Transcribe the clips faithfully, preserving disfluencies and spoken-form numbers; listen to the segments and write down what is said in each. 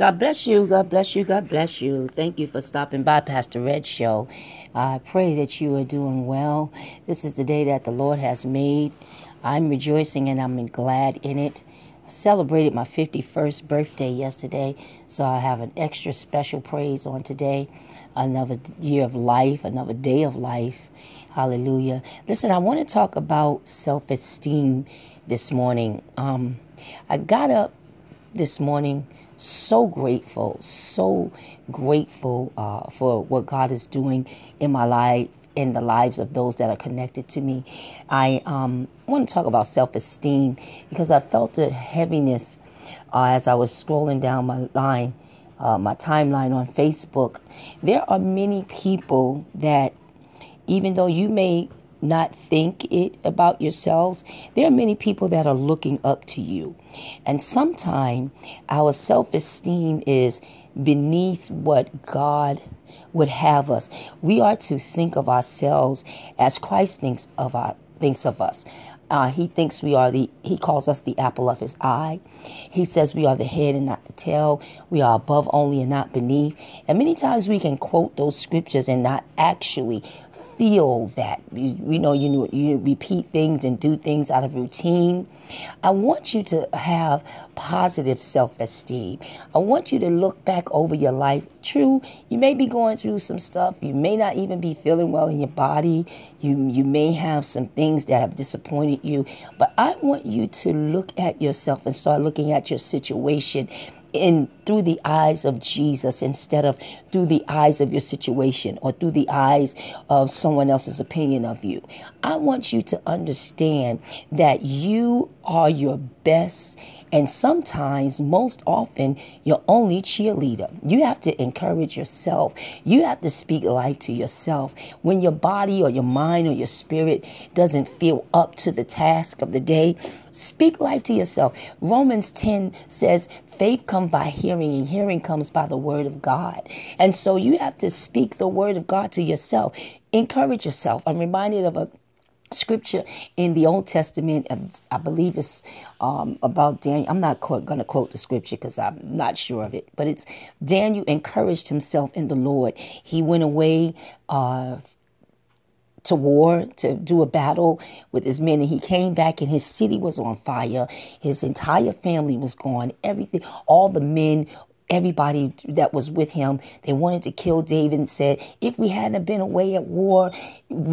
God bless you. God bless you. God bless you. Thank you for stopping by Pastor Red Show. I pray that you are doing well. This is the day that the Lord has made. I'm rejoicing and I'm glad in it. I celebrated my fifty-first birthday yesterday, so I have an extra special praise on today. Another year of life, another day of life. Hallelujah. Listen, I want to talk about self-esteem this morning. Um, I got up this morning so grateful, so grateful uh, for what God is doing in my life, in the lives of those that are connected to me. I um, want to talk about self-esteem because I felt a heaviness uh, as I was scrolling down my line, uh, my timeline on Facebook. There are many people that, even though you may not think it about yourselves, there are many people that are looking up to you. And sometimes our self-esteem is beneath what God would have us. We are to think of ourselves as Christ thinks of our, thinks of us. Uh, he thinks we are the, he calls us the apple of his eye. He says we are the head and not the tail. We are above only and not beneath. And many times we can quote those scriptures and not actually feel that. We, we know you, you repeat things and do things out of routine. I want you to have positive self-esteem. I want you to look back over your life. True, you may be going through some stuff. You may not even be feeling well in your body. You, you may have some things that have disappointed you, but I want you to look at yourself and start looking at your situation in through the eyes of Jesus instead of through the eyes of your situation or through the eyes of someone else's opinion of you. I want you to understand that you are your best and sometimes, most often, your only cheerleader. You have to encourage yourself. You have to speak life to yourself. When your body or your mind or your spirit doesn't feel up to the task of the day, speak life to yourself. Romans ten says, faith comes by hearing, and hearing comes by the word of God. And so you have to speak the word of God to yourself. Encourage yourself. I'm reminded of a scripture in the Old Testament. I believe it's um, about Daniel. I'm not going to quote the scripture because I'm not sure of it, but it's Daniel encouraged himself in the Lord. He went away uh, to war, to do a battle with his men, and he came back, and his city was on fire. His entire family was gone. Everything, all the men, everybody that was with him, they wanted to kill David and said, if we hadn't been away at war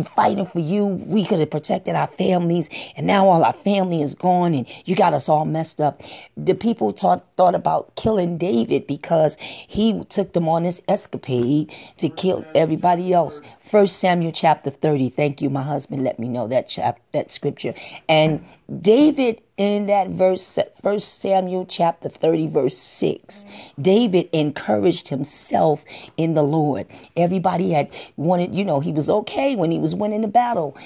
fighting for you, we could have protected our families. And now all our family is gone and you got us all messed up. The people thought, thought about killing David because he took them on this escapade to kill everybody else. First Samuel chapter thirty. Thank you. My husband let me know that chap, that scripture. And David in that verse, First Samuel chapter thirty, verse six, David encouraged himself in the Lord. Everybody had wanted, you know, he was okay when he was winning the battle.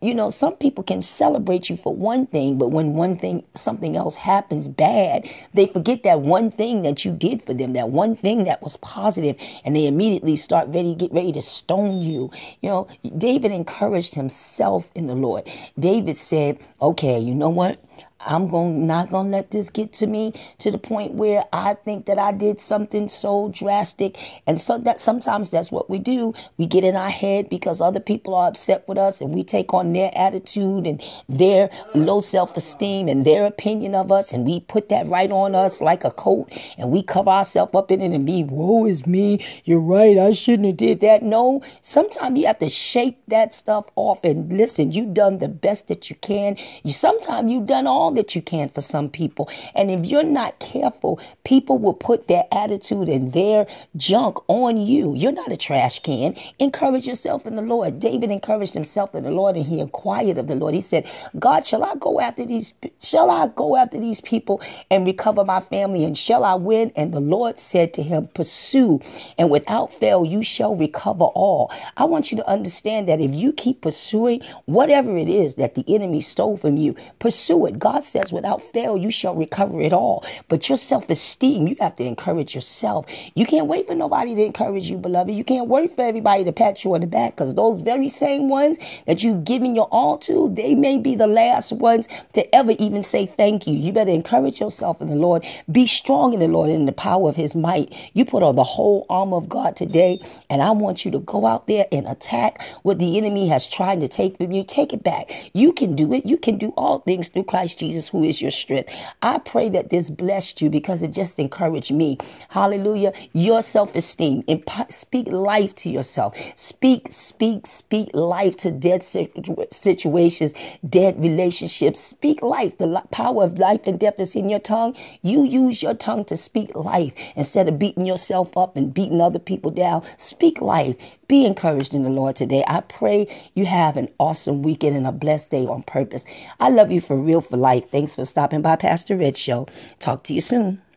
You know, some people can celebrate you for one thing, but when one thing, something else happens bad, they forget that one thing that you did for them, that one thing that was positive, and they immediately start ready, get ready to stone you. You know, David encouraged himself in the Lord. David said, okay, you know what? I'm going not going to let this get to me to the point where I think that I did something so drastic. And so that sometimes that's what we do. We get in our head because other people are upset with us and we take on their attitude and their low self-esteem and their opinion of us. And we put that right on us like a coat and we cover ourselves up in it and be, woe is me. You're right. I shouldn't have did that. No, sometimes you have to shake that stuff off and listen, you've done the best that you can. Sometimes you've done all that you can for some people. And if you're not careful, people will put their attitude and their junk on you. You're not a trash can. Encourage yourself in the Lord. David encouraged himself in the Lord and he inquired of the Lord. He said, God, shall I go after these, shall I go after these people and recover my family and shall I win? And the Lord said to him, pursue and without fail, you shall recover all. I want you to understand that if you keep pursuing whatever it is that the enemy stole from you, pursue it. God God says, without fail, you shall recover it all. But your self-esteem, you have to encourage yourself. You can't wait for nobody to encourage you, beloved. You can't wait for everybody to pat you on the back, because those very same ones that you've given your all to, they may be the last ones to ever even say thank you. You better encourage yourself in the Lord. Be strong in the Lord and in the power of his might. You put on the whole armor of God today, and I want you to go out there and attack what the enemy has tried to take from you. Take it back. You can do it. You can do all things through Christ Jesus, who is your strength. I pray that this blessed you, because it just encouraged me. Hallelujah. Your self-esteem. Imp- speak life to yourself. Speak, speak, speak life to dead situations, dead relationships. Speak life. The li- power of life and death is in your tongue. You use your tongue to speak life instead of beating yourself up and beating other people down. Speak life. Be encouraged in the Lord today. I pray you have an awesome weekend and a blessed day on purpose. I love you for real, for life. Thanks for stopping by Pastor Red Show. Talk to you soon.